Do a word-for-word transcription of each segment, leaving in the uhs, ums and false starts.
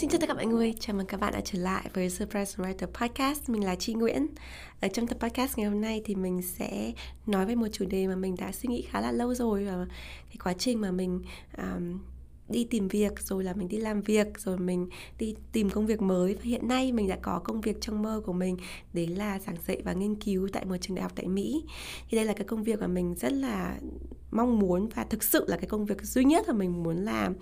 Xin chào tất cả mọi người, chào mừng các bạn đã trở lại với The Present Writer Podcast. Mình là Chi Nguyễn. Ở trong tập podcast ngày hôm nay thì mình sẽ nói về một chủ đề mà mình đã suy nghĩ khá là lâu rồi, và cái quá trình mà mình um, đi tìm việc, rồi là mình đi làm việc, rồi mình đi tìm công việc mới. Và hiện nay mình đã có công việc trong mơ của mình, đấy là giảng dạy và nghiên cứu tại một trường đại học tại Mỹ. Thì đây là cái công việc mà mình rất là mong muốn, và thực sự là cái công việc duy nhất mà mình muốn làm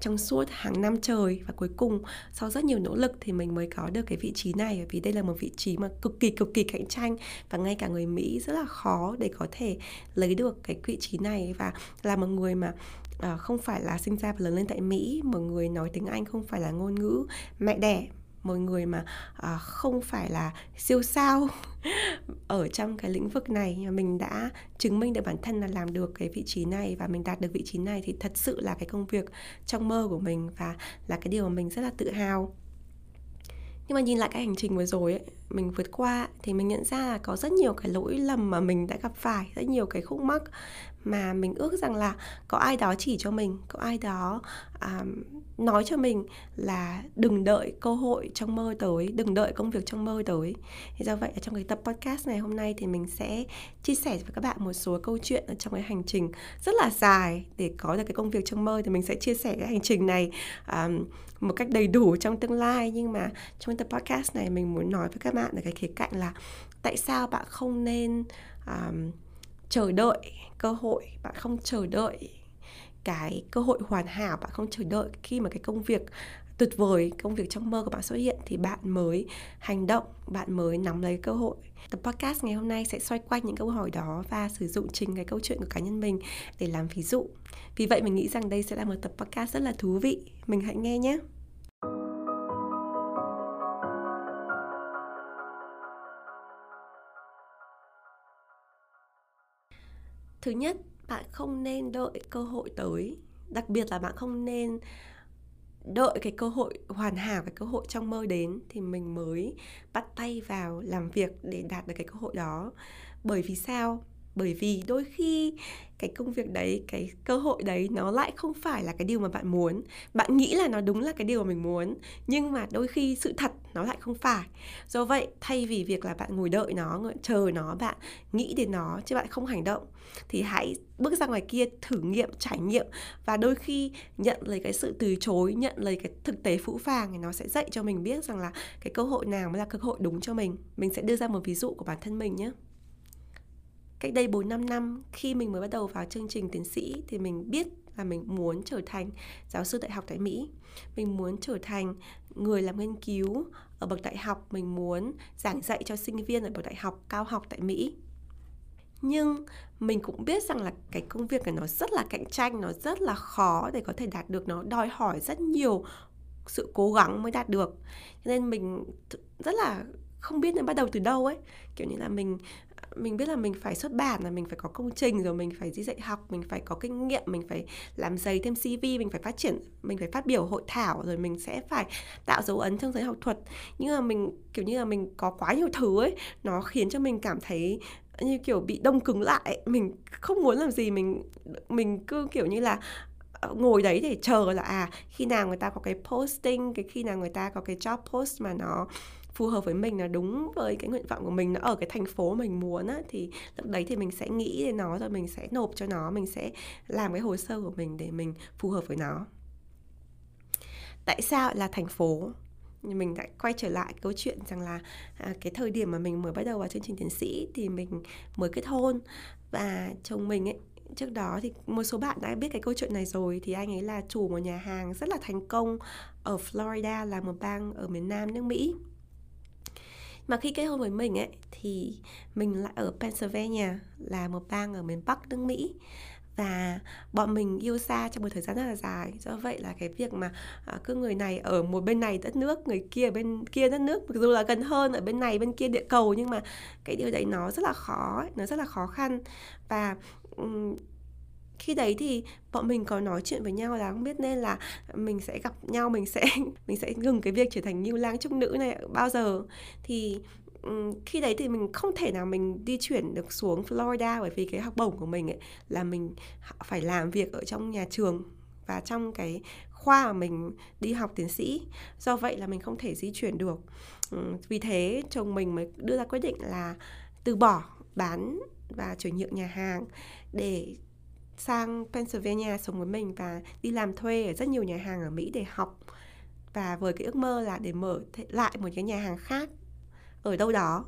trong suốt hàng năm trời. Và cuối cùng, sau rất nhiều nỗ lực thì mình mới có được cái vị trí này, vì đây là một vị trí mà cực kỳ cực kỳ cạnh tranh, và ngay cả người Mỹ rất là khó để có thể lấy được cái vị trí này. Và là một người mà à, không phải là sinh ra và lớn lên tại Mỹ, một người nói tiếng Anh không phải là ngôn ngữ mẹ đẻ, một người mà à, không phải là siêu sao ở trong cái lĩnh vực này, mình đã chứng minh được bản thân là làm được cái vị trí này, và mình đạt được vị trí này thì thật sự là cái công việc trong mơ của mình, và là cái điều mà mình rất là tự hào. Nhưng mà nhìn lại cái hành trình vừa rồi ấy, mình vượt qua thì mình nhận ra là có rất nhiều cái lỗi lầm mà mình đã gặp phải, rất nhiều cái khúc mắc mà mình ước rằng là có ai đó chỉ cho mình, có ai đó um, nói cho mình là đừng đợi cơ hội trong mơ tới, đừng đợi công việc trong mơ tới. Thì do vậy trong cái tập podcast này hôm nay thì mình sẽ chia sẻ với các bạn một số câu chuyện trong cái hành trình rất là dài để có được cái công việc trong mơ. Thì mình sẽ chia sẻ cái hành trình này um, một cách đầy đủ trong tương lai. Nhưng mà trong tập podcast này mình muốn nói với các bạn ở cái khía cạnh là tại sao bạn không nên um, chờ đợi cơ hội, bạn không chờ đợi cái cơ hội hoàn hảo, bạn không chờ đợi khi mà cái công việc tuyệt vời, công việc trong mơ của bạn xuất hiện thì bạn mới hành động, bạn mới nắm lấy cơ hội. Tập podcast ngày hôm nay sẽ xoay quanh những câu hỏi đó và sử dụng chính cái câu chuyện của cá nhân mình để làm ví dụ. Vì vậy mình nghĩ rằng đây sẽ là một tập podcast rất là thú vị. Mình hãy nghe nhé. Thứ nhất, bạn không nên đợi cơ hội tới. Đặc biệt là bạn không nên đợi cái cơ hội hoàn hảo, cái cơ hội trong mơ đến thì mình mới bắt tay vào làm việc để đạt được cái cơ hội đó. Bởi vì sao? Bởi vì đôi khi cái công việc đấy, cái cơ hội đấy nó lại không phải là cái điều mà bạn muốn. Bạn nghĩ là nó đúng là cái điều mà mình muốn, nhưng mà đôi khi sự thật nó lại không phải. Do vậy thay vì việc là bạn ngồi đợi nó, chờ nó, bạn nghĩ đến nó chứ bạn không hành động, thì hãy bước ra ngoài kia thử nghiệm, trải nghiệm. Và đôi khi nhận lấy cái sự từ chối, nhận lấy cái thực tế phũ phàng thì nó sẽ dạy cho mình biết rằng là cái cơ hội nào mới là cơ hội đúng cho mình. Mình sẽ đưa ra một ví dụ của bản thân mình nhé. Cách đây bốn đến năm năm, khi mình mới bắt đầu vào chương trình tiến sĩ thì mình biết là mình muốn trở thành giáo sư đại học tại Mỹ. Mình muốn trở thành người làm nghiên cứu ở bậc đại học. Mình muốn giảng dạy cho sinh viên ở bậc đại học, cao học tại Mỹ. Nhưng mình cũng biết rằng là cái công việc này nó rất là cạnh tranh, nó rất là khó để có thể đạt được. Nó đòi hỏi rất nhiều sự cố gắng mới đạt được. Nên mình rất là không biết nên bắt đầu từ đâu ấy. Kiểu như là mình... Mình biết là mình phải xuất bản, là mình phải có công trình, rồi mình phải đi dạy học, mình phải có kinh nghiệm, mình phải làm dày thêm xê vê, mình phải phát triển, mình phải phát biểu hội thảo, rồi mình sẽ phải tạo dấu ấn trong giới học thuật. Nhưng mà mình kiểu như là mình có quá nhiều thứ ấy, nó khiến cho mình cảm thấy như kiểu bị đông cứng lại ấy. Mình không muốn làm gì, mình mình cứ kiểu như là ngồi đấy để chờ là à khi nào người ta có cái posting, cái khi nào người ta có cái job post mà nó phù hợp với mình, nó đúng với cái nguyện vọng của mình, nó ở cái thành phố mình muốn á, thì lúc đấy thì mình sẽ nghĩ đến nó, rồi mình sẽ nộp cho nó, mình sẽ làm cái hồ sơ của mình để mình phù hợp với nó. Tại sao là thành phố? Mình đã quay trở lại câu chuyện rằng là à, cái thời điểm mà mình mới bắt đầu vào chương trình tiến sĩ thì mình mới kết hôn, và chồng mình ấy, trước đó thì một số bạn đã biết cái câu chuyện này rồi, thì anh ấy là chủ một nhà hàng rất là thành công ở Florida, là một bang ở miền Nam nước Mỹ. Mà khi kết hôn với mình ấy, thì mình lại ở Pennsylvania, là một bang ở miền Bắc nước Mỹ. Và bọn mình yêu xa trong một thời gian rất là dài. Do vậy là cái việc mà cứ người này ở một bên này đất nước, người kia ở bên kia đất nước, mặc dù là gần hơn ở bên này bên kia địa cầu, nhưng mà cái điều đấy nó rất là khó, nó rất là khó khăn. Và khi đấy thì bọn mình có nói chuyện với nhau là không biết nên là mình sẽ gặp nhau, mình sẽ mình sẽ ngừng cái việc trở thành như lang trúc nữ này bao giờ. Thì khi đấy thì mình không thể nào mình di chuyển được xuống Florida, bởi vì cái học bổng của mình ấy là mình phải làm việc ở trong nhà trường và trong cái khoa mà mình đi học tiến sĩ. Do vậy là mình không thể di chuyển được. Vì thế chồng mình mới đưa ra quyết định là từ bỏ bán và chuyển nhượng nhà hàng để sang Pennsylvania sống với mình và đi làm thuê ở rất nhiều nhà hàng ở Mỹ để học, và với cái ước mơ là để mở lại một cái nhà hàng khác ở đâu đó.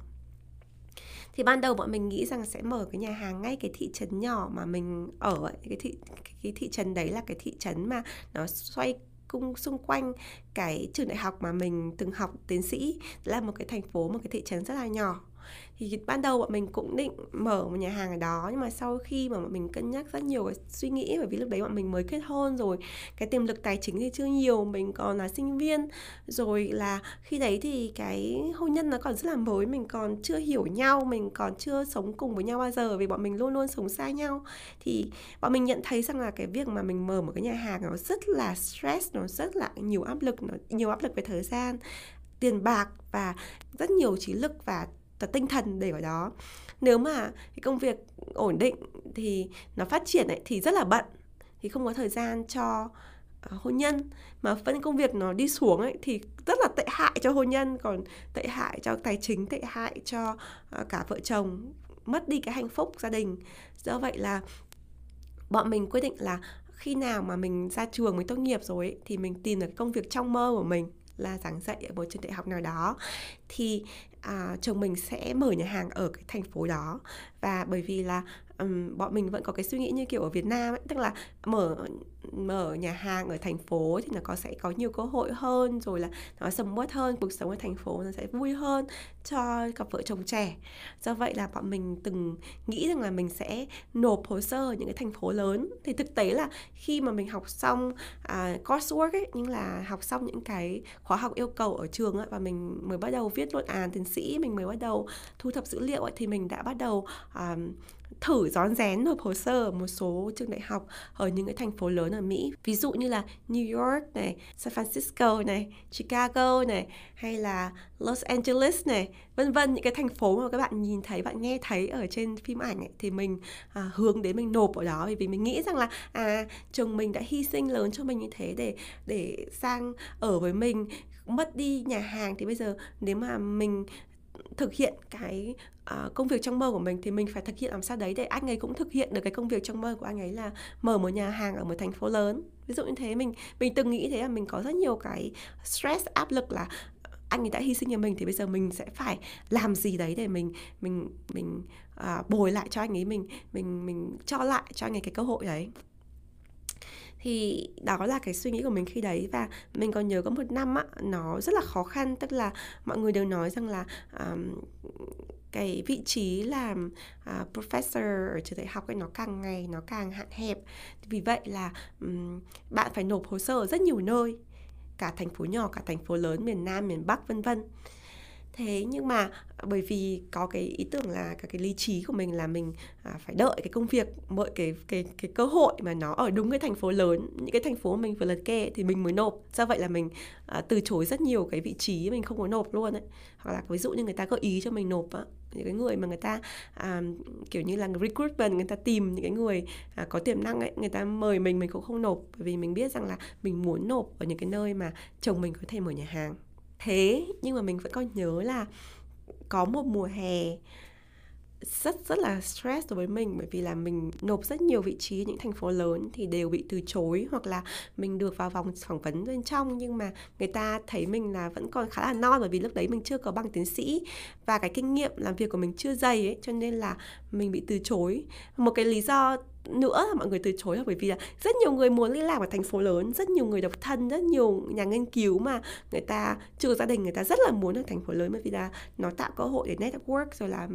Thì ban đầu bọn mình nghĩ rằng sẽ mở cái nhà hàng ngay cái thị trấn nhỏ mà mình ở ấy. Cái thị, cái thị trấn đấy là cái thị trấn mà nó xoay cung xung quanh cái trường đại học mà mình từng học tiến sĩ. Đó là một cái thành phố, một cái thị trấn rất là nhỏ. Thì ban đầu bọn mình cũng định mở một nhà hàng ở đó, nhưng mà sau khi mà bọn mình cân nhắc rất nhiều cái suy nghĩ, bởi vì lúc đấy bọn mình mới kết hôn rồi, cái tiềm lực tài chính thì chưa nhiều, mình còn là sinh viên, rồi là khi đấy thì cái hôn nhân nó còn rất là mới, mình còn chưa hiểu nhau, mình còn chưa sống cùng với nhau bao giờ, vì bọn mình luôn luôn sống xa nhau. Thì bọn mình nhận thấy rằng là cái việc mà mình mở một cái nhà hàng nó rất là stress, nó rất là nhiều áp lực, nó nhiều áp lực về thời gian, tiền bạc và rất nhiều trí lực và tinh thần để ở đó. Nếu mà cái công việc ổn định thì nó phát triển ấy, thì rất là bận, thì không có thời gian cho hôn nhân. Mà phân công việc nó đi xuống ấy, thì rất là tệ hại cho hôn nhân, còn tệ hại cho tài chính, tệ hại cho cả vợ chồng, mất đi cái hạnh phúc gia đình. Do vậy là bọn mình quyết định là khi nào mà mình ra trường, mình tốt nghiệp rồi ấy, thì mình tìm được công việc trong mơ của mình là giảng dạy ở một trường đại học nào đó. Thì à, chồng mình sẽ mở nhà hàng ở cái thành phố đó. Và bởi vì là um, bọn mình vẫn có cái suy nghĩ như kiểu ở Việt Nam ấy, tức là mở mở nhà hàng ở thành phố thì nó có sẽ có nhiều cơ hội hơn, rồi là nó sầm uất hơn, cuộc sống ở thành phố nó sẽ vui hơn cho cặp vợ chồng trẻ. Do vậy là bọn mình từng nghĩ rằng là mình sẽ nộp hồ sơ ở những cái thành phố lớn. Thì thực tế là khi mà mình học xong uh, coursework ấy, nhưng là học xong những cái khóa học yêu cầu ở trường ấy, và mình mới bắt đầu viết luận án tiến sĩ, mình mới bắt đầu thu thập dữ liệu ấy, thì mình đã bắt đầu uh, thử rón rén nộp hồ sơ ở một số trường đại học ở những cái thành phố lớn ở Mỹ, ví dụ như là New York này, San Francisco này, Chicago này, hay là Los Angeles này, vân vân. Những cái thành phố mà các bạn nhìn thấy, bạn nghe thấy ở trên phim ảnh ấy, thì mình à, hướng đến mình nộp ở đó, bởi vì mình nghĩ rằng là à, chồng mình đã hy sinh lớn cho mình như thế để để sang ở với mình, mất đi nhà hàng, thì bây giờ nếu mà mình thực hiện cái uh, công việc trong mơ của mình thì mình phải thực hiện làm sao đấy để anh ấy cũng thực hiện được cái công việc trong mơ của anh ấy là mở một nhà hàng ở một thành phố lớn. Ví dụ như thế, mình mình từng nghĩ thế, là mình có rất nhiều cái stress, áp lực là anh ấy đã hy sinh cho mình, thì bây giờ mình sẽ phải làm gì đấy để mình mình mình uh, bồi lại cho anh ấy, mình mình mình cho lại cho anh ấy cái cơ hội đấy. Thì đó là cái suy nghĩ của mình khi đấy. Và mình còn nhớ có một năm á, nó rất là khó khăn. Tức là mọi người đều nói rằng là um, cái vị trí làm uh, professor ở trường đại học ấy, nó càng ngày nó càng hạn hẹp. Vì vậy là um, bạn phải nộp hồ sơ ở rất nhiều nơi, cả thành phố nhỏ, cả thành phố lớn, miền Nam, miền Bắc, vân vân. Thế nhưng mà bởi vì có cái ý tưởng là cả cái lý trí của mình là mình phải đợi cái công việc, mọi cái, cái, cái cơ hội mà nó ở đúng cái thành phố lớn, những cái thành phố mình vừa liệt kê thì mình mới nộp. Do vậy là mình từ chối rất nhiều cái vị trí mình không có nộp luôn ấy. Hoặc là ví dụ như người ta có ý cho mình nộp á, những cái người mà người ta à, kiểu như là recruitment, người ta tìm những cái người à, có tiềm năng ấy, người ta mời mình, mình cũng không nộp. Bởi vì mình biết rằng là mình muốn nộp ở những cái nơi mà chồng mình có thể mở nhà hàng. Thế nhưng mà mình vẫn còn nhớ là có một mùa hè rất rất là stress đối với mình, bởi vì là mình nộp rất nhiều vị trí những thành phố lớn thì đều bị từ chối, hoặc là mình được vào vòng phỏng vấn bên trong nhưng mà người ta thấy mình là vẫn còn khá là non, bởi vì lúc đấy mình chưa có bằng tiến sĩ và cái kinh nghiệm làm việc của mình chưa dày ấy, cho nên là mình bị từ chối. Một cái lý do nữa là mọi người từ chối là bởi vì là rất nhiều người muốn đi làm ở thành phố lớn, rất nhiều người độc thân, rất nhiều nhà nghiên cứu mà người ta chưa có gia đình, người ta rất là muốn ở thành phố lớn bởi vì là nó tạo cơ hội để network, rồi là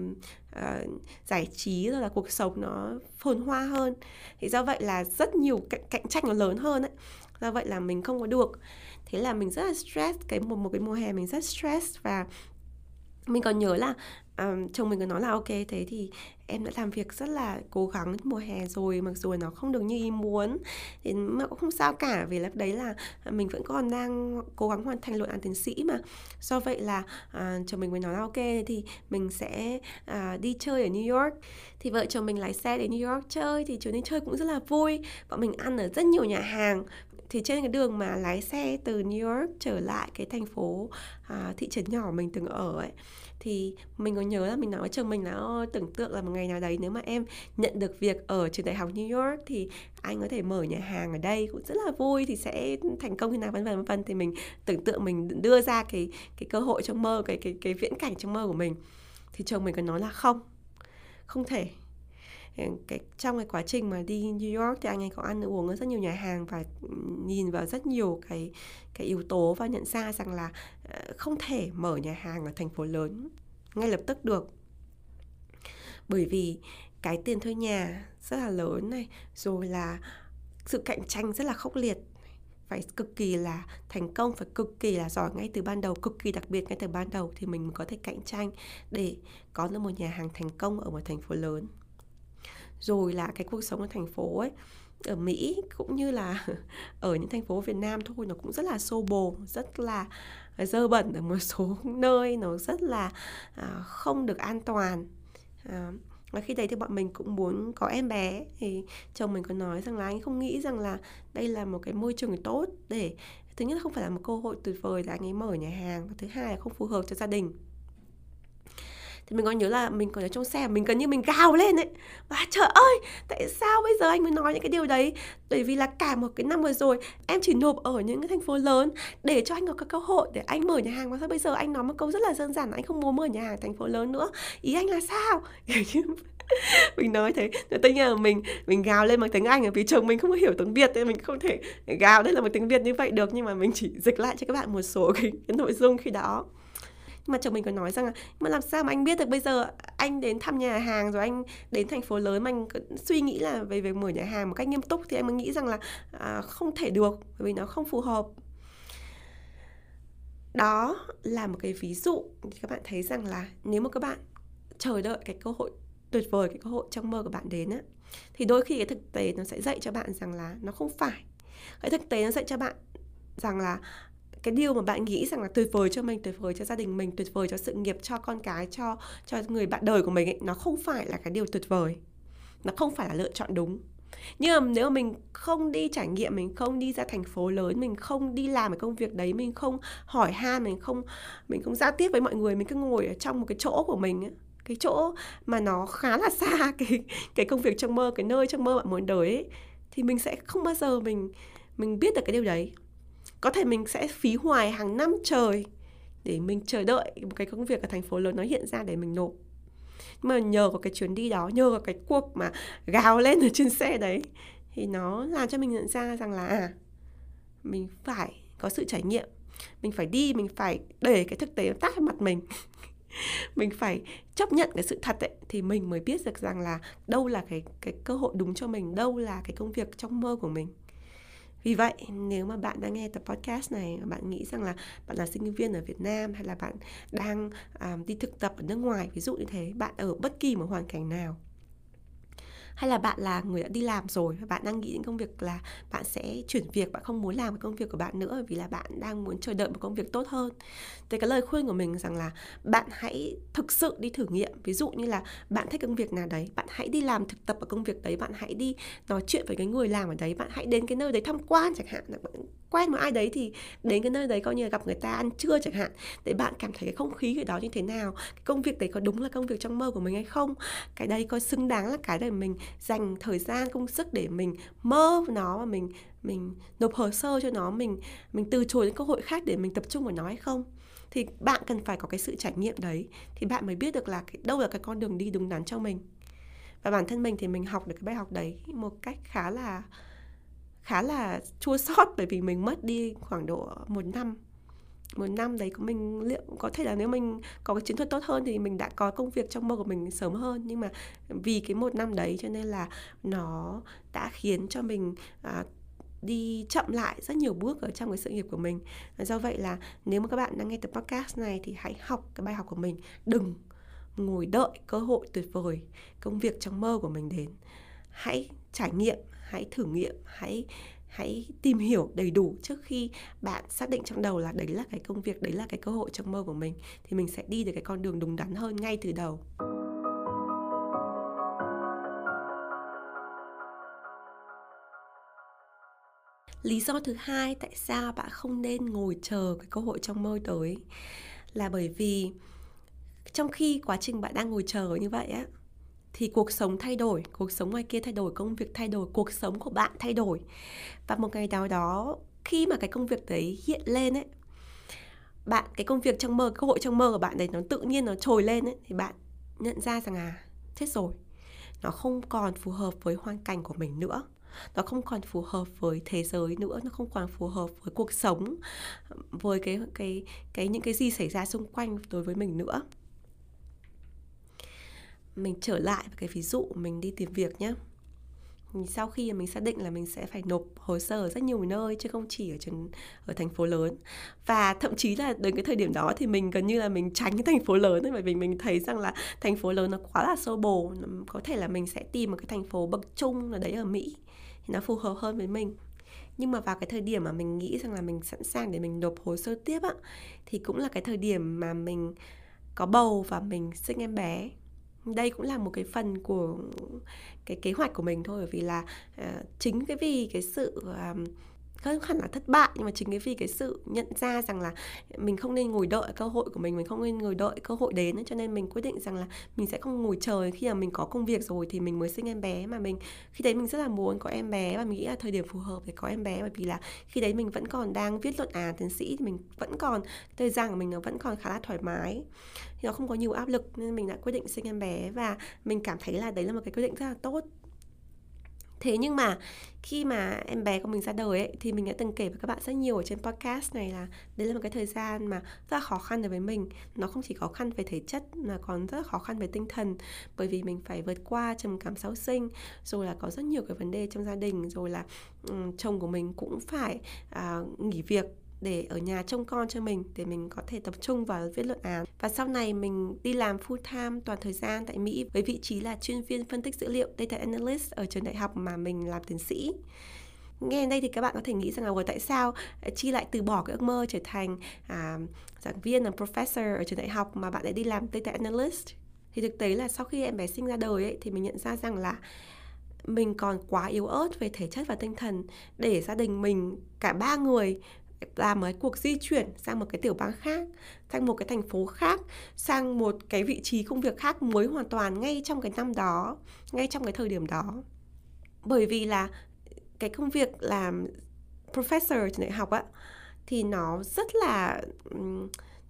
uh, giải trí, rồi là cuộc sống nó phồn hoa hơn. Thì do vậy là rất nhiều cạnh, cạnh tranh nó lớn hơn ấy. Do vậy là mình không có được. Thế là mình rất là stress, cái một, một cái mùa hè mình rất stress. Và mình còn nhớ là um, chồng mình có nói là ok, thế thì em đã làm việc rất là cố gắng mùa hè rồi, mặc dù nó không được như ý muốn thì mà cũng không sao cả, vì lúc đấy là mình vẫn còn đang cố gắng hoàn thành luận án tiến sĩ mà. Do vậy là uh, chồng mình mới nói là ok, thì mình sẽ uh, đi chơi ở New York. Thì vợ chồng mình lái xe đến New York chơi, thì chuyến đi chơi cũng rất là vui. Bọn mình ăn ở rất nhiều nhà hàng. Thì trên cái đường mà lái xe từ New York trở lại cái thành phố à, thị trấn nhỏ mình từng ở ấy, thì mình có nhớ là mình nói với chồng mình là tưởng tượng là một ngày nào đấy nếu mà em nhận được việc ở trường đại học New York thì anh có thể mở nhà hàng ở đây cũng rất là vui, thì sẽ thành công như nào, vân vân vân vân. Thì mình tưởng tượng, mình đưa ra cái cái cơ hội trong mơ, cái cái cái viễn cảnh trong mơ của mình. Thì chồng mình còn nói là không, không thể. Cái, trong cái quá trình mà đi New York thì anh ấy có ăn uống ở rất nhiều nhà hàng và nhìn vào rất nhiều cái, cái yếu tố và nhận ra rằng là không thể mở nhà hàng ở thành phố lớn ngay lập tức được. Bởi vì cái tiền thuê nhà rất là lớn này, rồi là sự cạnh tranh rất là khốc liệt, phải cực kỳ là thành công, phải cực kỳ là giỏi ngay từ ban đầu, cực kỳ đặc biệt ngay từ ban đầu thì mình có thể cạnh tranh để có được một nhà hàng thành công ở một thành phố lớn. Rồi là cái cuộc sống ở thành phố ấy, ở Mỹ cũng như là ở những thành phố Việt Nam thôi, nó cũng rất là xô bồ, rất là dơ bẩn ở một số nơi, nó rất là à, không được an toàn. à, Và khi đấy thì bọn mình cũng muốn có em bé. Thì chồng mình có nói rằng là anh không nghĩ rằng là đây là một cái môi trường tốt để, thứ nhất là không phải là một cơ hội tuyệt vời để anh ấy mở nhà hàng, và thứ hai là không phù hợp cho gia đình. Mình còn nhớ là mình còn ở trong xe, mình gần như mình gào lên ấy. Và trời ơi, tại sao bây giờ anh mới nói những cái điều đấy? Bởi vì là cả một cái năm vừa rồi em chỉ nộp ở những cái thành phố lớn để cho anh có cái cơ hội để anh mở nhà hàng, mà sao bây giờ anh nói một câu rất là đơn giản là anh không muốn mở nhà hàng thành phố lớn nữa, ý anh là sao? Mình nói thế, tất nhiên là mình mình gào lên bằng tiếng Anh, vì chồng mình không có hiểu tiếng Việt nên mình không thể gào đây là một tiếng Việt như vậy được, nhưng mà mình chỉ dịch lại cho các bạn một số cái, cái nội dung khi đó. Nhưng mà chồng mình còn nói rằng là mà làm sao mà anh biết được, bây giờ anh đến thăm nhà hàng rồi anh đến thành phố lớn mà anh suy nghĩ là về việc mở nhà hàng một cách nghiêm túc thì em mới nghĩ rằng là à, không thể được, bởi vì nó không phù hợp. Đó là một cái ví dụ các bạn thấy rằng là nếu mà các bạn chờ đợi cái cơ hội tuyệt vời, cái cơ hội trong mơ của bạn đến á, thì đôi khi cái thực tế nó sẽ dạy cho bạn rằng là nó không phải. Cái thực tế nó dạy cho bạn rằng là cái điều mà bạn nghĩ rằng là tuyệt vời cho mình, tuyệt vời cho gia đình mình, tuyệt vời cho sự nghiệp, cho con cái, cho, cho người bạn đời của mình ấy, nó không phải là cái điều tuyệt vời, nó không phải là lựa chọn đúng. Nhưng mà nếu mà mình không đi trải nghiệm, mình không đi ra thành phố lớn, mình không đi làm cái công việc đấy, mình không hỏi han, mình không, mình không giao tiếp với mọi người, mình cứ ngồi ở trong một cái chỗ của mình ấy, cái chỗ mà nó khá là xa cái, cái công việc trong mơ, cái nơi trong mơ bạn muốn tới ấy, thì mình sẽ không bao giờ mình, mình biết được cái điều đấy. Có thể mình sẽ phí hoài hàng năm trời để mình chờ đợi một cái công việc ở thành phố lớn nó hiện ra để mình nộp. Nhưng mà nhờ có cái chuyến đi đó, nhờ có cái cuộc mà gào lên ở trên xe đấy, thì nó làm cho mình nhận ra rằng là à, mình phải có sự trải nghiệm, mình phải đi, mình phải để cái thực tế tát vào mặt mình. Mình phải chấp nhận cái sự thật ấy, thì mình mới biết được rằng là đâu là cái, cái cơ hội đúng cho mình, đâu là cái công việc trong mơ của mình. Vì vậy, nếu mà bạn đang nghe tập podcast này, bạn nghĩ rằng là bạn là sinh viên ở Việt Nam hay là bạn đang um, đi thực tập ở nước ngoài, ví dụ như thế, bạn ở bất kỳ một hoàn cảnh nào, hay là bạn là người đã đi làm rồi và bạn đang nghĩ đến công việc là bạn sẽ chuyển việc, bạn không muốn làm cái công việc của bạn nữa vì là bạn đang muốn chờ đợi một công việc tốt hơn, thì cái lời khuyên của mình rằng là bạn hãy thực sự đi thử nghiệm. Ví dụ như là bạn thích công việc nào đấy, bạn hãy đi làm thực tập ở công việc đấy, bạn hãy đi nói chuyện với cái người làm ở đấy, bạn hãy đến cái nơi đấy tham quan chẳng hạn, bạn quen một ai đấy thì đến cái nơi đấy coi như là gặp người ta ăn trưa chẳng hạn, để bạn cảm thấy cái không khí ở đó như thế nào, cái công việc đấy có đúng là công việc trong mơ của mình hay không, cái đấy có xứng đáng là cái để mình dành thời gian công sức để mình mơ nó và mình mình nộp hồ sơ cho nó, mình mình từ chối những cơ hội khác để mình tập trung vào nó hay không. Thì bạn cần phải có cái sự trải nghiệm đấy thì bạn mới biết được là cái, đâu là cái con đường đi đúng đắn cho mình. Và bản thân mình thì mình học được cái bài học đấy một cách khá là khá là chua xót, bởi vì mình mất đi khoảng độ một năm. Một năm đấy của mình, liệu có thể là nếu mình có cái chiến thuật tốt hơn thì mình đã có công việc trong mơ của mình sớm hơn. Nhưng mà vì cái một năm đấy cho nên là nó đã khiến cho mình à, đi chậm lại rất nhiều bước ở trong cái sự nghiệp của mình. Do vậy là nếu mà các bạn đang nghe tập podcast này thì hãy học cái bài học của mình. Đừng ngồi đợi cơ hội tuyệt vời, công việc trong mơ của mình đến. Hãy trải nghiệm, hãy thử nghiệm, hãy... hãy tìm hiểu đầy đủ trước khi bạn xác định trong đầu là đấy là cái công việc, đấy là cái cơ hội trong mơ của mình. Thì mình sẽ đi được cái con đường đúng đắn hơn ngay từ đầu. Lý do thứ hai tại sao bạn không nên ngồi chờ cái cơ hội trong mơ tới là bởi vì trong khi quá trình bạn đang ngồi chờ như vậy á, thì cuộc sống thay đổi, cuộc sống ngoài kia thay đổi, công việc thay đổi, cuộc sống của bạn thay đổi. Và một ngày nào đó, khi mà cái công việc đấy hiện lên ấy, bạn, cái công việc trong mơ, cơ hội trong mơ của bạn đấy nó tự nhiên nó trồi lên ấy, thì bạn nhận ra rằng à, chết rồi, nó không còn phù hợp với hoàn cảnh của mình nữa, nó không còn phù hợp với thế giới nữa, nó không còn phù hợp với cuộc sống, với cái, cái, cái, những cái gì xảy ra xung quanh đối với mình nữa. Mình trở lại với cái ví dụ mình đi tìm việc nhé. Sau khi mình xác định là mình sẽ phải nộp hồ sơ ở rất nhiều nơi, chứ không chỉ ở, trên, ở thành phố lớn. Và thậm chí là đến cái thời điểm đó thì mình gần như là mình tránh cái thành phố lớn ấy, bởi vì mình thấy rằng là thành phố lớn nó quá là xô bồ. Có thể là mình sẽ tìm một cái thành phố bậc trung nào đấy ở Mỹ thì nó phù hợp hơn với mình. Nhưng mà vào cái thời điểm mà mình nghĩ rằng là mình sẵn sàng để mình nộp hồ sơ tiếp á, thì cũng là cái thời điểm mà mình có bầu và mình sinh em bé. Đây cũng là một cái phần của cái kế hoạch của mình thôi, bởi vì là uh, chính cái vì cái sự uh, không hẳn là thất bại, nhưng mà chính cái vì cái sự nhận ra rằng là mình không nên ngồi đợi cơ hội của mình, mình không nên ngồi đợi cơ hội đến, cho nên mình quyết định rằng là mình sẽ không ngồi chờ khi mà mình có công việc rồi thì mình mới sinh em bé. Mà mình khi đấy mình rất là muốn có em bé và mình nghĩ là thời điểm phù hợp để có em bé, bởi vì là khi đấy mình vẫn còn đang viết luận án tiến sĩ, mình vẫn còn thời gian của mình nó vẫn còn khá là thoải mái, thì nó không có nhiều áp lực, nên mình đã quyết định sinh em bé và mình cảm thấy là đấy là một cái quyết định rất là tốt. Thế nhưng mà khi mà em bé của mình ra đời ấy, thì mình đã từng kể với các bạn rất nhiều ở trên podcast này là đấy là một cái thời gian mà rất là khó khăn đối với mình. Nó không chỉ khó khăn về thể chất mà còn rất là khó khăn về tinh thần, bởi vì mình phải vượt qua trầm cảm sau sinh, rồi là có rất nhiều cái vấn đề trong gia đình, rồi là um, chồng của mình cũng phải uh, nghỉ việc để ở nhà trông con cho mình, để mình có thể tập trung vào viết luận án. Và sau này mình đi làm full time toàn thời gian tại Mỹ với vị trí là chuyên viên phân tích dữ liệu Data Analyst ở trường đại học mà mình làm tiến sĩ. Nghe đây thì các bạn có thể nghĩ rằng là tại sao Chi lại từ bỏ cái ước mơ trở thành à, giảng viên, là professor ở trường đại học mà bạn lại đi làm Data Analyst. Thì thực tế là sau khi em bé sinh ra đời ấy, thì mình nhận ra rằng là mình còn quá yếu ớt về thể chất và tinh thần để gia đình mình cả ba người làm cái cuộc di chuyển sang một cái tiểu bang khác, sang một cái thành phố khác, sang một cái vị trí công việc khác mới hoàn toàn ngay trong cái năm đó, ngay trong cái thời điểm đó. Bởi vì là cái công việc làm professor trường đại học á, thì nó rất là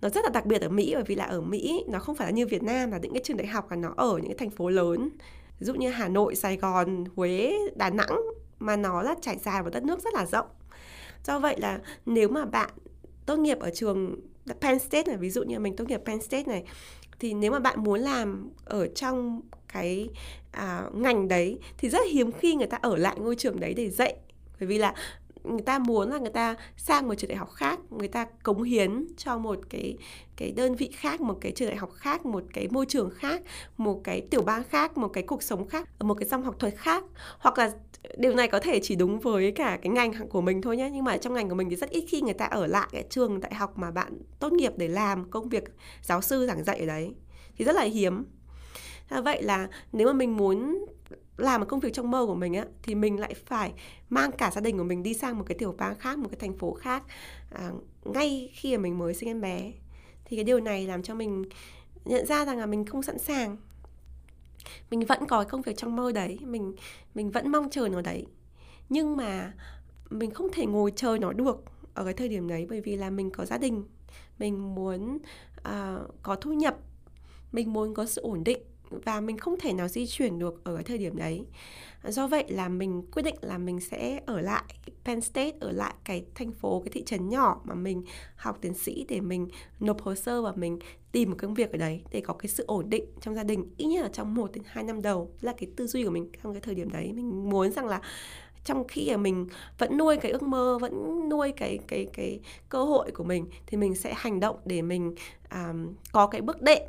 nó rất là đặc biệt ở Mỹ, bởi vì là ở Mỹ nó không phải là như Việt Nam là những cái trường đại học là nó ở những cái thành phố lớn, ví dụ như Hà Nội, Sài Gòn, Huế, Đà Nẵng, mà nó là trải dài một đất nước rất là rộng. Do vậy là nếu mà bạn tốt nghiệp ở trường Penn State này, ví dụ như mình tốt nghiệp Penn State này, thì nếu mà bạn muốn làm ở trong cái à, ngành đấy thì rất hiếm khi người ta ở lại ngôi trường đấy để dạy. Bởi vì là người ta muốn là người ta sang một trường đại học khác, người ta cống hiến cho một cái, cái đơn vị khác, một cái trường đại học khác, một cái môi trường khác, một cái tiểu bang khác, một cái cuộc sống khác, một cái dòng học thuật khác. Hoặc là điều này có thể chỉ đúng với cả cái ngành của mình thôi nhé, nhưng mà trong ngành của mình thì rất ít khi người ta ở lại cái trường đại học mà bạn tốt nghiệp để làm công việc giáo sư giảng dạy ở đấy, thì rất là hiếm. Vậy là nếu mà mình muốn làm công việc trong mơ của mình á, thì mình lại phải mang cả gia đình của mình đi sang một cái tiểu bang khác, một cái thành phố khác à, ngay khi mà mình mới sinh em bé. Thì cái điều này làm cho mình nhận ra rằng là mình không sẵn sàng. Mình vẫn có công việc trong mơ đấy, mình, mình vẫn mong chờ nó đấy, nhưng mà mình không thể ngồi chờ nó được ở cái thời điểm đấy, bởi vì là mình có gia đình, mình muốn uh, có thu nhập, mình muốn có sự ổn định, và mình không thể nào di chuyển được ở cái thời điểm đấy. Do vậy là mình quyết định là mình sẽ ở lại Penn State, ở lại cái thành phố, cái thị trấn nhỏ mà mình học tiến sĩ để mình nộp hồ sơ và mình tìm một công việc ở đấy để có cái sự ổn định trong gia đình, ít nhất là trong một đến hai năm đầu. Là cái tư duy của mình trong cái thời điểm đấy, mình muốn rằng là trong khi mình vẫn nuôi cái ước mơ, vẫn nuôi cái cái cái cơ hội của mình thì mình sẽ hành động để mình um, có cái bước đệm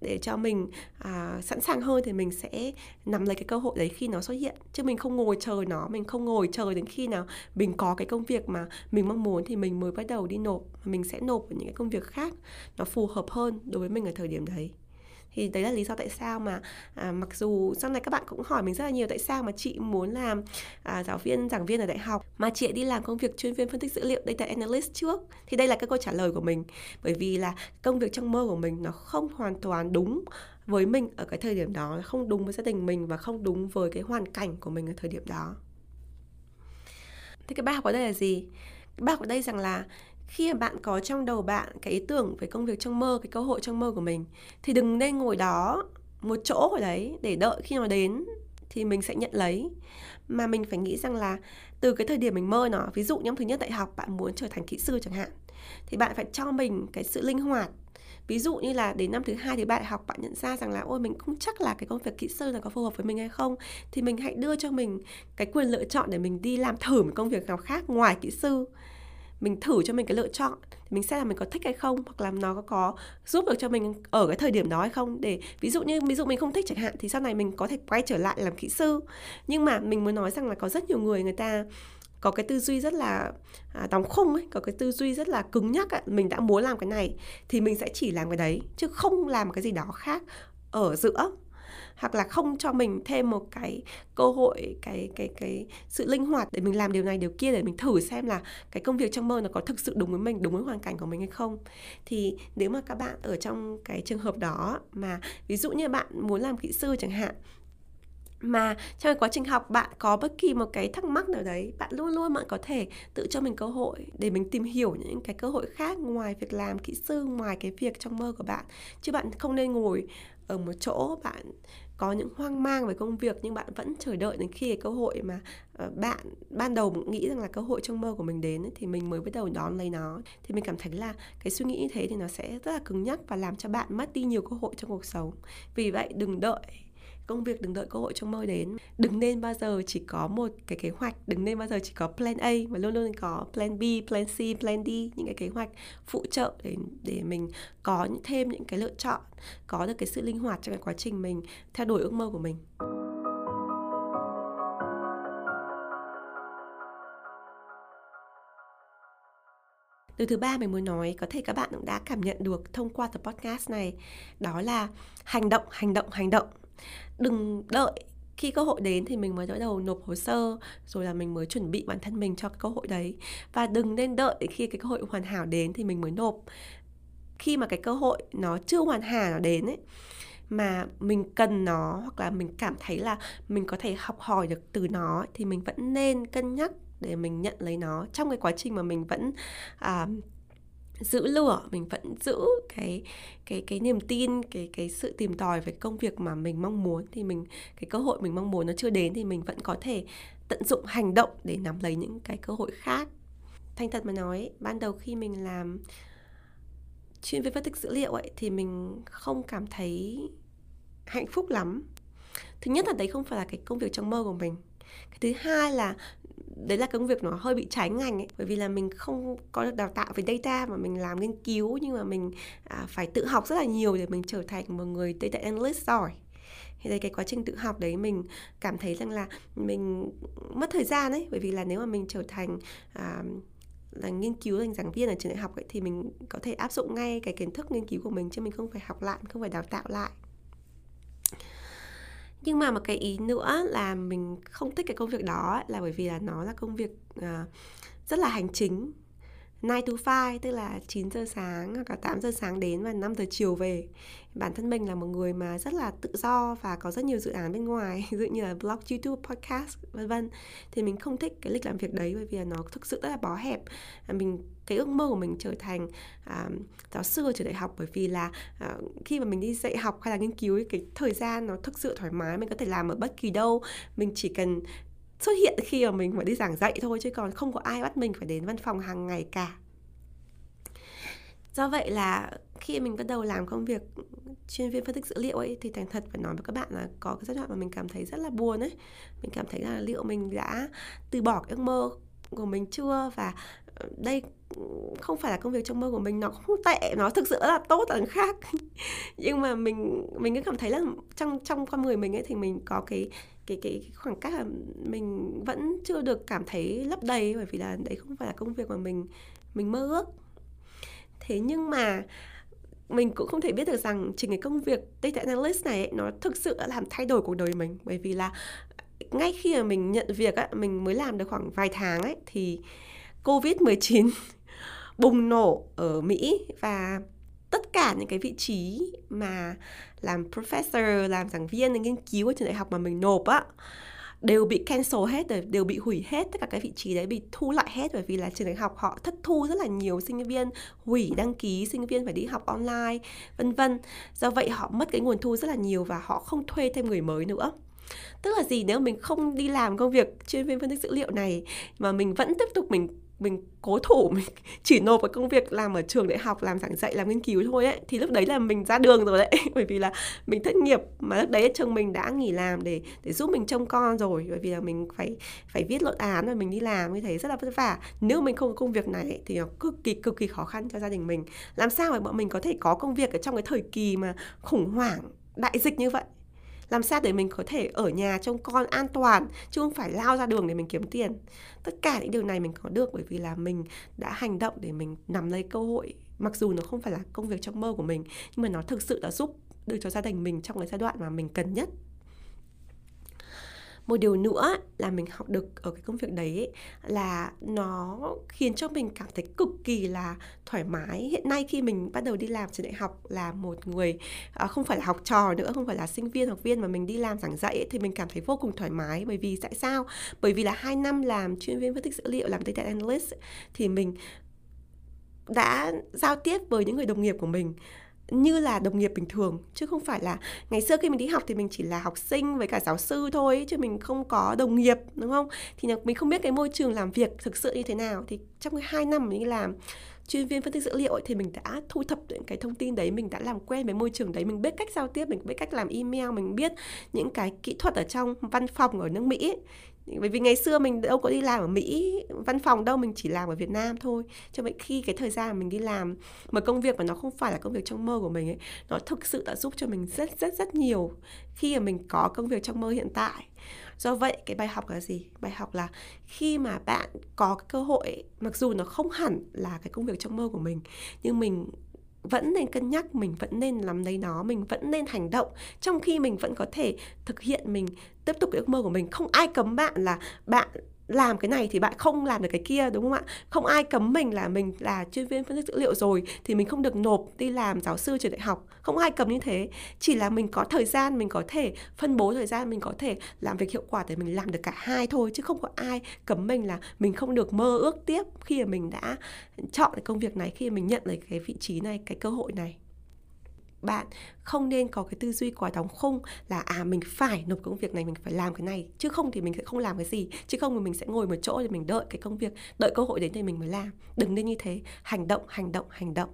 để cho mình à, sẵn sàng hơn thì mình sẽ nắm lấy cái cơ hội đấy khi nó xuất hiện. Chứ mình không ngồi chờ nó, mình không ngồi chờ đến khi nào mình có cái công việc mà mình mong muốn thì mình mới bắt đầu đi nộp. Mình sẽ nộp những cái công việc khác nó phù hợp hơn đối với mình ở thời điểm đấy. Thì đấy là lý do tại sao mà à, mặc dù sau này các bạn cũng hỏi mình rất là nhiều tại sao mà chị muốn làm à, giáo viên, giảng viên ở đại học mà chị đã đi làm công việc chuyên viên phân tích dữ liệu Data Analyst trước. Thì đây là cái câu trả lời của mình. Bởi vì là công việc trong mơ của mình nó không hoàn toàn đúng với mình ở cái thời điểm đó, không đúng với gia đình mình và không đúng với cái hoàn cảnh của mình ở thời điểm đó. Thế cái bài học ở đây là gì? Cái bài học ở đây rằng là khi mà bạn có trong đầu bạn cái ý tưởng về công việc trong mơ, cái cơ hội trong mơ của mình thì đừng nên ngồi đó một chỗ ở đấy để đợi khi nó đến thì mình sẽ nhận lấy. Mà mình phải nghĩ rằng là từ cái thời điểm mình mơ nó, ví dụ nhóm thứ nhất đại học bạn muốn trở thành kỹ sư chẳng hạn, thì bạn phải cho mình cái sự linh hoạt. Ví dụ như là đến năm thứ hai, thứ ba đại học bạn nhận ra rằng là ôi mình không chắc là cái công việc kỹ sư là có phù hợp với mình hay không, thì mình hãy đưa cho mình cái quyền lựa chọn để mình đi làm thử một công việc nào khác ngoài kỹ sư. Mình thử cho mình cái lựa chọn, mình xem là mình có thích hay không, hoặc là nó có, có giúp được cho mình ở cái thời điểm đó hay không. Để ví dụ như ví dụ mình không thích chẳng hạn thì sau này mình có thể quay trở lại làm kỹ sư. Nhưng mà mình muốn nói rằng là có rất nhiều người người ta có cái tư duy rất là à, đóng khung ấy, có cái tư duy rất là cứng nhắc ấy. Mình đã muốn làm cái này thì mình sẽ chỉ làm cái đấy chứ không làm cái gì đó khác ở giữa, hoặc là không cho mình thêm một cái cơ hội, cái cái cái sự linh hoạt để mình làm điều này điều kia, để mình thử xem là cái công việc trong mơ nó có thực sự đúng với mình, đúng với hoàn cảnh của mình hay không. Thì nếu mà các bạn ở trong cái trường hợp đó mà ví dụ như bạn muốn làm kỹ sư chẳng hạn, mà trong quá trình học bạn có bất kỳ một cái thắc mắc nào đấy, bạn luôn luôn bạn có thể tự cho mình cơ hội để mình tìm hiểu những cái cơ hội khác ngoài việc làm kỹ sư, ngoài cái việc trong mơ của bạn. Chứ bạn không nên ngồi ở một chỗ, bạn có những hoang mang về công việc nhưng bạn vẫn chờ đợi đến khi cái cơ hội mà bạn ban đầu nghĩ rằng là cơ hội trong mơ của mình đến thì mình mới bắt đầu đón lấy nó. Thì mình cảm thấy là cái suy nghĩ như thế thì nó sẽ rất là cứng nhắc và làm cho bạn mất đi nhiều cơ hội trong cuộc sống. Vì vậy đừng đợi công việc, đừng đợi cơ hội trong mơ đến. Đừng nên bao giờ chỉ có một cái kế hoạch, đừng nên bao giờ chỉ có plan A mà luôn luôn có plan B, plan C, plan D, những cái kế hoạch phụ trợ để, để mình có thêm những cái lựa chọn, có được cái sự linh hoạt trong cái quá trình mình theo đuổi ước mơ của mình. Điều thứ ba mình muốn nói, có thể các bạn cũng đã cảm nhận được thông qua tập podcast này, đó là hành động, hành động, hành động. Đừng đợi khi cơ hội đến thì mình mới bắt đầu nộp hồ sơ, rồi là mình mới chuẩn bị bản thân mình cho cái cơ hội đấy. Và đừng nên đợi đến khi cái cơ hội hoàn hảo đến thì mình mới nộp. Khi mà cái cơ hội nó chưa hoàn hảo nó đến ấy, mà mình cần nó hoặc là mình cảm thấy là mình có thể học hỏi được từ nó thì mình vẫn nên cân nhắc để mình nhận lấy nó. Trong cái quá trình mà mình vẫn à, giữ lửa, mình vẫn giữ cái cái cái niềm tin, cái cái sự tìm tòi về công việc mà mình mong muốn, thì mình cái cơ hội mình mong muốn nó chưa đến thì mình vẫn có thể tận dụng hành động để nắm lấy những cái cơ hội khác. Thành thật mà nói, ban đầu khi mình làm chuyên viên phân tích dữ liệu ấy thì mình không cảm thấy hạnh phúc lắm. Thứ nhất là đấy không phải là cái công việc trong mơ của mình. Cái thứ hai là đấy là công việc nó hơi bị trái ngành ấy, bởi vì là mình không có được đào tạo về data mà mình làm nghiên cứu, nhưng mà mình à, phải tự học rất là nhiều để mình trở thành một người data analyst giỏi. Thì đây cái quá trình tự học đấy mình cảm thấy rằng là mình mất thời gian ấy, bởi vì là nếu mà mình trở thành à, là nghiên cứu, thành giảng viên ở trường đại học ấy, thì mình có thể áp dụng ngay cái kiến thức nghiên cứu của mình chứ mình không phải học lại, mình không phải đào tạo lại. Nhưng mà một cái ý nữa là mình không thích cái công việc đó là bởi vì là nó là công việc rất là hành chính, nine to five, tức là chín giờ sáng hoặc là tám giờ sáng đến và năm giờ chiều về. Bản thân mình là một người mà rất là tự do và có rất nhiều dự án bên ngoài, ví dụ như là blog, YouTube, podcast, vân vân. Thì mình không thích cái lịch làm việc đấy bởi vì nó thực sự rất là bó hẹp. Mình cái ước mơ của mình trở thành à, giáo sư ở trường đại học bởi vì là à, khi mà mình đi dạy học hay là nghiên cứu ấy, cái thời gian nó thực sự thoải mái, mình có thể làm ở bất kỳ đâu, mình chỉ cần xuất hiện khi mà mình phải đi giảng dạy thôi, chứ còn không có ai bắt mình phải đến văn phòng hàng ngày cả. Do vậy là khi mình bắt đầu làm công việc chuyên viên phân tích dữ liệu ấy, thì thành thật phải nói với các bạn là có cái giai đoạn mà mình cảm thấy rất là buồn ấy. Mình cảm thấy là liệu mình đã từ bỏ ước mơ của mình chưa, và đây không phải là công việc trong mơ của mình, nó không tệ, nó thực sự rất là tốt ở khác. Nhưng mà mình mình cứ cảm thấy là trong trong con người mình ấy thì mình có cái cái cái khoảng cách là mình vẫn chưa được cảm thấy lấp đầy, bởi vì là đấy không phải là công việc mà mình mình mơ ước. Thế nhưng mà mình cũng không thể biết được rằng chính cái công việc data analyst này ấy, nó thực sự đã làm thay đổi cuộc đời mình, bởi vì là ngay khi mà mình nhận việc ấy, mình mới làm được khoảng vài tháng ấy, thì covid mười chín bùng nổ ở Mỹ, và tất cả những cái vị trí mà làm professor, làm giảng viên, nghiên cứu ở trường đại học mà mình nộp á, đều bị cancel hết, đều bị hủy hết. Tất cả các vị trí đấy bị thu lại hết, bởi vì là trường đại học họ thất thu rất là nhiều sinh viên, hủy đăng ký, sinh viên phải đi học online, vân vân. Do vậy họ mất cái nguồn thu rất là nhiều và họ không thuê thêm người mới nữa. Tức là gì, nếu mình không đi làm công việc chuyên viên phân tích dữ liệu này mà mình vẫn tiếp tục mình mình cố thủ, mình chỉ nộp vào công việc làm ở trường đại học, làm giảng dạy, làm nghiên cứu thôi ấy, thì lúc đấy là mình ra đường rồi đấy. Bởi vì là mình thất nghiệp, mà lúc đấy trường mình đã nghỉ làm để để giúp mình trông con rồi, bởi vì là mình phải phải viết luận án và mình đi làm như thế rất là vất vả. Nếu mình không có công việc này thì nó cực kỳ cực kỳ khó khăn cho gia đình mình. Làm sao mà bọn mình có thể có công việc ở trong cái thời kỳ mà khủng hoảng đại dịch như vậy? Làm sao để mình có thể ở nhà trông con an toàn, chứ không phải lao ra đường để mình kiếm tiền. Tất cả những điều này mình có được bởi vì là mình đã hành động để mình nắm lấy cơ hội. Mặc dù nó không phải là công việc trong mơ của mình, nhưng mà nó thực sự đã giúp được cho gia đình mình trong cái giai đoạn mà mình cần nhất. Một điều nữa là mình học được ở cái công việc đấy ấy, là nó khiến cho mình cảm thấy cực kỳ là thoải mái. Hiện nay khi mình bắt đầu đi làm trường đại học là một người à, không phải là học trò nữa, không phải là sinh viên, học viên, mà mình đi làm giảng dạy ấy, thì mình cảm thấy vô cùng thoải mái. Bởi vì tại sao? Bởi vì là hai năm làm chuyên viên phân tích dữ liệu, làm data analyst, thì mình đã giao tiếp với những người đồng nghiệp của mình như là đồng nghiệp bình thường, chứ không phải là ngày xưa khi mình đi học thì mình chỉ là học sinh với cả giáo sư thôi, chứ mình không có đồng nghiệp, đúng không? Thì mình không biết cái môi trường làm việc thực sự như thế nào. Thì trong cái hai năm mình làm chuyên viên phân tích dữ liệu ấy, thì mình đã thu thập những cái thông tin đấy, mình đã làm quen với môi trường đấy, mình biết cách giao tiếp, mình biết cách làm email, mình biết những cái kỹ thuật ở trong văn phòng ở nước Mỹ ấy. Bởi vì ngày xưa mình đâu có đi làm ở Mỹ văn phòng đâu, mình chỉ làm ở Việt Nam thôi. Cho vậy khi cái thời gian mà mình đi làm một công việc mà nó không phải là công việc trong mơ của mình ấy, nó thực sự đã giúp cho mình rất rất rất nhiều khi mà mình có công việc trong mơ hiện tại. Do vậy cái bài học là gì? Bài học là khi mà bạn có cái cơ hội ấy, mặc dù nó không hẳn là cái công việc trong mơ của mình, nhưng mình vẫn nên cân nhắc, mình vẫn nên làm lấy nó, mình vẫn nên hành động, trong khi mình vẫn có thể thực hiện, mình tiếp tục cái ước mơ của mình. Không ai cấm bạn là bạn làm cái này thì bạn không làm được cái kia, đúng không ạ? Không ai cấm mình là mình là chuyên viên phân tích dữ liệu rồi thì mình không được nộp đi làm giáo sư trường đại học. Không ai cấm như thế. Chỉ là mình có thời gian, mình có thể phân bố thời gian, mình có thể làm việc hiệu quả để mình làm được cả hai thôi. Chứ không có ai cấm mình là mình không được mơ ước tiếp khi mà mình đã chọn cái công việc này, khi mà mình nhận được cái vị trí này, cái cơ hội này. Bạn không nên có cái tư duy quá đóng khung là à mình phải nộp công việc này, mình phải làm cái này, chứ không thì mình sẽ không làm cái gì, chứ không thì mình sẽ ngồi một chỗ để mình đợi cái công việc, đợi cơ hội đến thì mình mới làm. Đừng nên như thế. Hành động, hành động, hành động.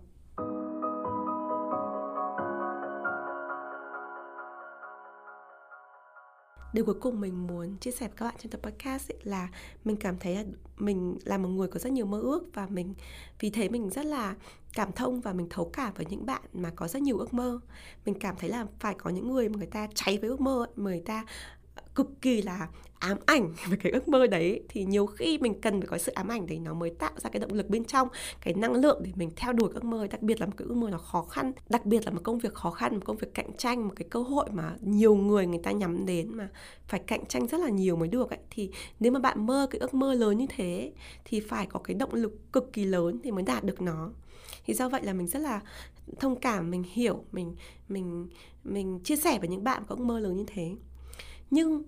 Điều cuối cùng mình muốn chia sẻ với các bạn trong tập podcast ấy là mình cảm thấy là mình là một người có rất nhiều mơ ước, và mình vì thế mình rất là cảm thông và mình thấu cảm với những bạn mà có rất nhiều ước mơ. Mình cảm thấy là phải có những người mà người ta cháy với ước mơ ấy, người ta cực kỳ là ám ảnh về cái ước mơ đấy, thì nhiều khi mình cần phải có sự ám ảnh đấy nó mới tạo ra cái động lực bên trong, cái năng lượng để mình theo đuổi ước mơ, đặc biệt là một cái ước mơ nó khó khăn, đặc biệt là một công việc khó khăn, một công việc cạnh tranh, một cái cơ hội mà nhiều người người ta nhắm đến mà phải cạnh tranh rất là nhiều mới được ấy. Thì nếu mà bạn mơ cái ước mơ lớn như thế thì phải có cái động lực cực kỳ lớn thì mới đạt được nó. Thì do vậy là mình rất là thông cảm, mình hiểu, mình mình mình chia sẻ với những bạn có ước mơ lớn như thế. Nhưng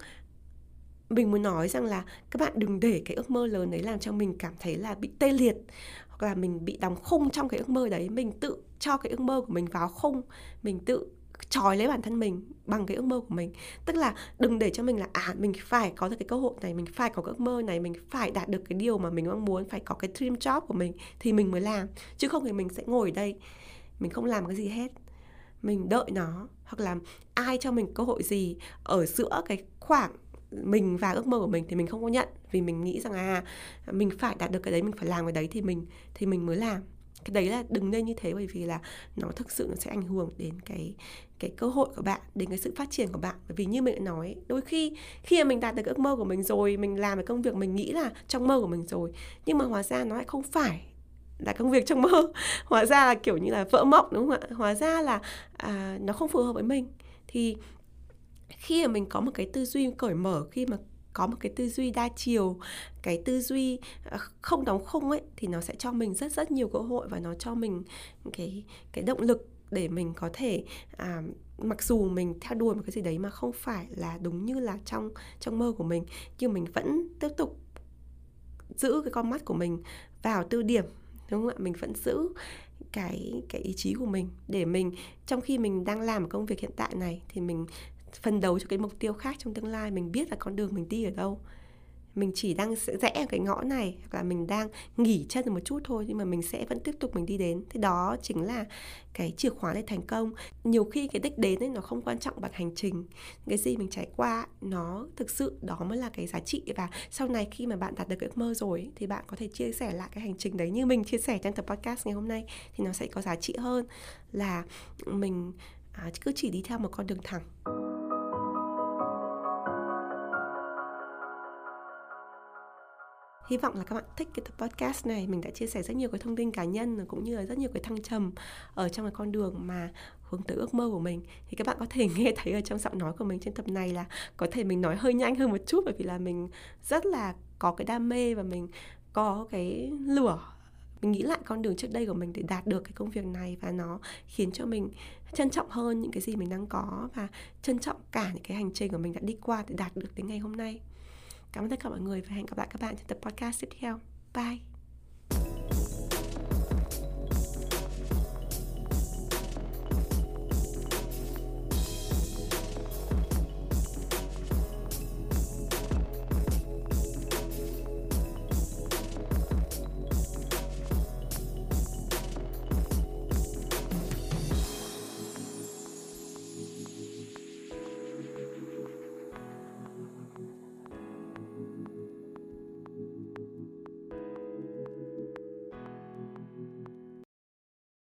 mình muốn nói rằng là các bạn đừng để cái ước mơ lớn đấy làm cho mình cảm thấy là bị tê liệt, hoặc là mình bị đóng khung trong cái ước mơ đấy. Mình tự cho cái ước mơ của mình vào khung, mình tự trói lấy bản thân mình bằng cái ước mơ của mình. Tức là đừng để cho mình là à mình phải có được cái cơ hội này, mình phải có cái ước mơ này, mình phải đạt được cái điều mà mình mong muốn, phải có cái dream job của mình thì mình mới làm. Chứ không thì mình sẽ ngồi ở đây, mình không làm cái gì hết, mình đợi nó, hoặc là ai cho mình cơ hội gì ở giữa cái khoảng mình và ước mơ của mình thì mình không có nhận, vì mình nghĩ rằng à mình phải đạt được cái đấy, mình phải làm cái đấy thì mình thì mình mới làm. Cái đấy là đừng nên như thế, bởi vì là nó thực sự nó sẽ ảnh hưởng đến cái cái cơ hội của bạn, đến cái sự phát triển của bạn. Bởi vì như mình đã nói, đôi khi khi mà mình đạt được ước mơ của mình rồi, mình làm cái công việc mình nghĩ là trong mơ của mình rồi, nhưng mà hóa ra nó lại không phải là công việc trong mơ, hóa ra là kiểu như là vỡ mộng, đúng không ạ? Hóa ra là à, nó không phù hợp với mình. Thì khi mà mình có một cái tư duy cởi mở, khi mà có một cái tư duy đa chiều, cái tư duy không đóng khung ấy, thì nó sẽ cho mình rất rất nhiều cơ hội, và nó cho mình cái, cái động lực để mình có thể à, mặc dù mình theo đuổi một cái gì đấy mà không phải là đúng như là trong, trong mơ của mình, nhưng mình vẫn tiếp tục giữ cái con mắt của mình vào tiêu điểm, đúng không ạ? Mình vẫn giữ cái, cái ý chí của mình để mình, trong khi mình đang làm công việc hiện tại này, thì mình phân đấu cho cái mục tiêu khác trong tương lai. Mình biết là con đường mình đi ở đâu, mình chỉ đang rẽ cái ngõ này, hoặc là mình đang nghỉ chân một chút thôi, nhưng mà mình sẽ vẫn tiếp tục mình đi đến. Thế đó chính là cái chìa khóa để thành công. Nhiều khi cái đích đến ấy nó không quan trọng bằng hành trình. Cái gì mình trải qua nó thực sự đó mới là cái giá trị. Và sau này khi mà bạn đạt được ước mơ rồi ấy, thì bạn có thể chia sẻ lại cái hành trình đấy như mình chia sẻ trong tập podcast ngày hôm nay, thì nó sẽ có giá trị hơn là mình à, cứ chỉ đi theo một con đường thẳng. Hy vọng là các bạn thích cái tập podcast này. Mình đã chia sẻ rất nhiều cái thông tin cá nhân, cũng như là rất nhiều cái thăng trầm ở trong cái con đường mà hướng tới ước mơ của mình. Thì các bạn có thể nghe thấy ở trong giọng nói của mình trên tập này là có thể mình nói hơi nhanh hơn một chút, bởi vì là mình rất là có cái đam mê và mình có cái lửa. Mình nghĩ lại con đường trước đây của mình để đạt được cái công việc này, và nó khiến cho mình trân trọng hơn những cái gì mình đang có, và trân trọng cả những cái hành trình của mình đã đi qua để đạt được đến ngày hôm nay. Cảm ơn tất cả mọi người và hẹn gặp lại các bạn trong tập podcast tiếp theo. Bye!